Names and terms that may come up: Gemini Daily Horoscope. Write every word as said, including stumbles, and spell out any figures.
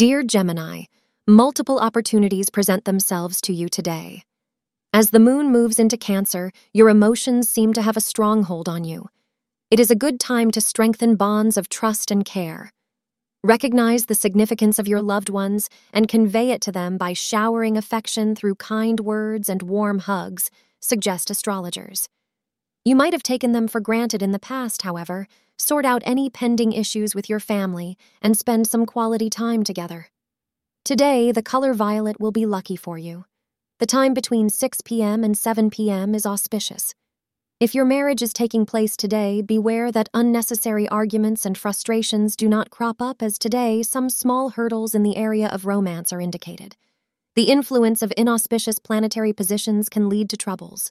Dear Gemini, multiple opportunities present themselves to you today. As the moon moves into Cancer, your emotions seem to have a strong hold on you. It is a good time to strengthen bonds of trust and care. Recognize the significance of your loved ones and convey it to them by showering affection through kind words and warm hugs, suggest astrologers. You might have taken them for granted in the past, however. Sort out any pending issues with your family and spend some quality time together. Today, the color violet will be lucky for you. The time between six p m and seven p m is auspicious. If your marriage is taking place today, beware that unnecessary arguments and frustrations do not crop up, as today some small hurdles in the area of romance are indicated. The influence of inauspicious planetary positions can lead to troubles.